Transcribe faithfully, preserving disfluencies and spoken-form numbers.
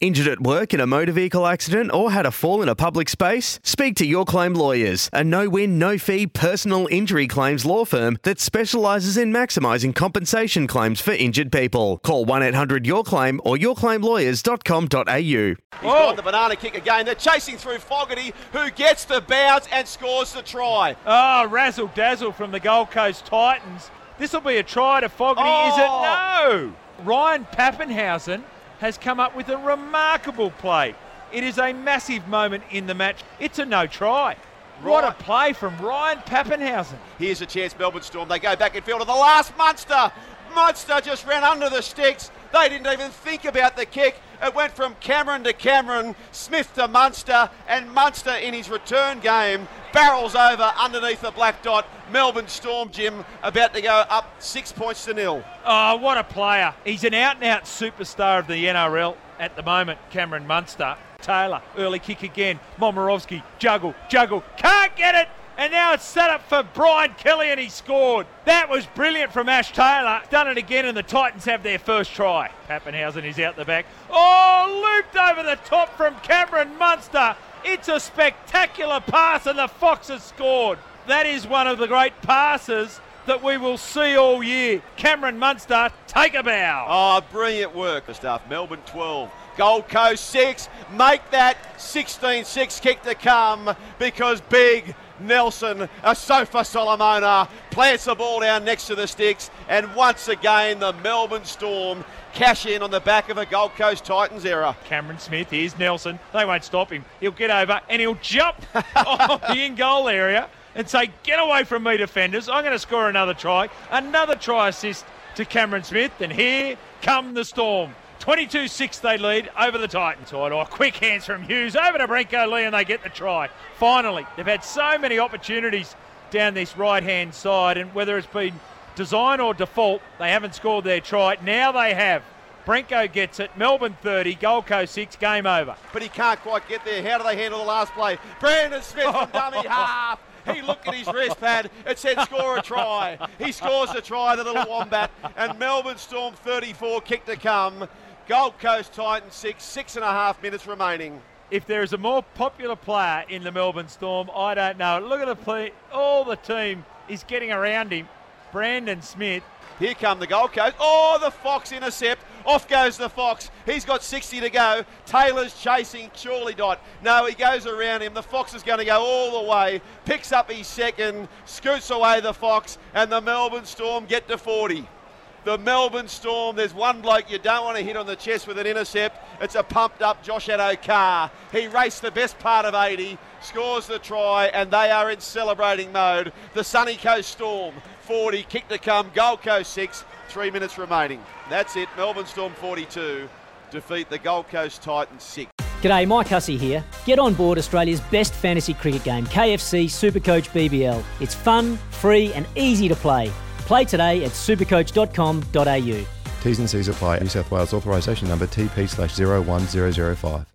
Injured at work in a motor vehicle accident or had a fall in a public space? Speak to Your Claim Lawyers, a no-win, no-fee personal injury claims law firm that specialises in maximising compensation claims for injured people. Call one eight hundred your claim or your claim lawyers dot com dot a u. He's got the banana kick again. They're chasing through Fogarty, who gets the bounce and scores the try. Oh, razzle-dazzle from the Gold Coast Titans. This will be a try to Fogarty, oh. Is it? No! Ryan Pappenhausen has come up with a remarkable play. It is a massive moment in the match. It's a no try. Right. What a play from Ryan Pappenhausen. Here's a chance, Melbourne Storm. They go back in field to the last Munster. Munster just ran under the sticks. They didn't even think about the kick. It went from Cameron to Cameron, Smith to Munster, and Munster in his return game barrels over underneath the black dot. Melbourne Storm, Jim, about to go up six points to nil. Oh, what a player. He's an out-and-out superstar of the N R L at the moment, Cameron Munster. Taylor, early kick again. Momorowski, juggle, juggle, can't get it! And now it's set up for Brian Kelly and he scored. That was brilliant from Ash Taylor. Done it again and the Titans have their first try. Pappenhausen is out the back. Oh, looped over the top from Cameron Munster. It's a spectacular pass and the Fox has scored. That is one of the great passes that we will see all year. Cameron Munster, take a bow. Oh, brilliant work. The staff, Melbourne twelve. Gold Coast six. Make that sixteen six kick to come because big Nelson, a sofa Solomona, plants the ball down next to the sticks, and once again the Melbourne Storm cash in on the back of a Gold Coast Titans error. Cameron Smith, here's Nelson. They won't stop him. He'll get over and he'll jump off the in-goal area and say, get away from me, defenders. I'm going to score another try. Another try assist to Cameron Smith, and here come the Storm. twenty-two six they lead over the Titans. Oh, quick hands from Hughes over to Brinko Lee and they get the try. Finally, they've had so many opportunities down this right-hand side and whether it's been design or default, they haven't scored their try. Now they have. Brinko gets it. Melbourne thirty, Gold Coast six, game over. But he can't quite get there. How do they handle the last play? Brandon Smith from dummy half. He looked at his wrist pad. It said, score a try. He scores a try, the little wombat. And Melbourne Storm thirty-four, kick to come. Gold Coast Titans six, six and a half minutes remaining. If there is a more popular player in the Melbourne Storm, I don't know. Look at the play. All the team is getting around him. Brandon Smith. Here come the Gold Coast. Oh, the Fox intercept. Off goes the Fox. He's got sixty to go. Taylor's chasing Chorley Dot. No, he goes around him. The Fox is going to go all the way. Picks up his second. Scoots away the Fox. And the Melbourne Storm get to forty. The Melbourne Storm, there's one bloke you don't want to hit on the chest with an intercept. It's a pumped-up Josh Addo-Carr. He raced the best part of eighty, scores the try, and they are in celebrating mode. The Sunny Coast Storm, forty, kick to come, Gold Coast six, three minutes remaining. That's it, Melbourne Storm forty-two, defeat the Gold Coast Titans six. G'day, Mike Hussey here. Get on board Australia's best fantasy cricket game, K F C Supercoach B B L. It's fun, free, and easy to play. Play today at supercoach dot com dot a u. T's and C's apply. New South Wales authorisation number T P slash zero one zero zero five.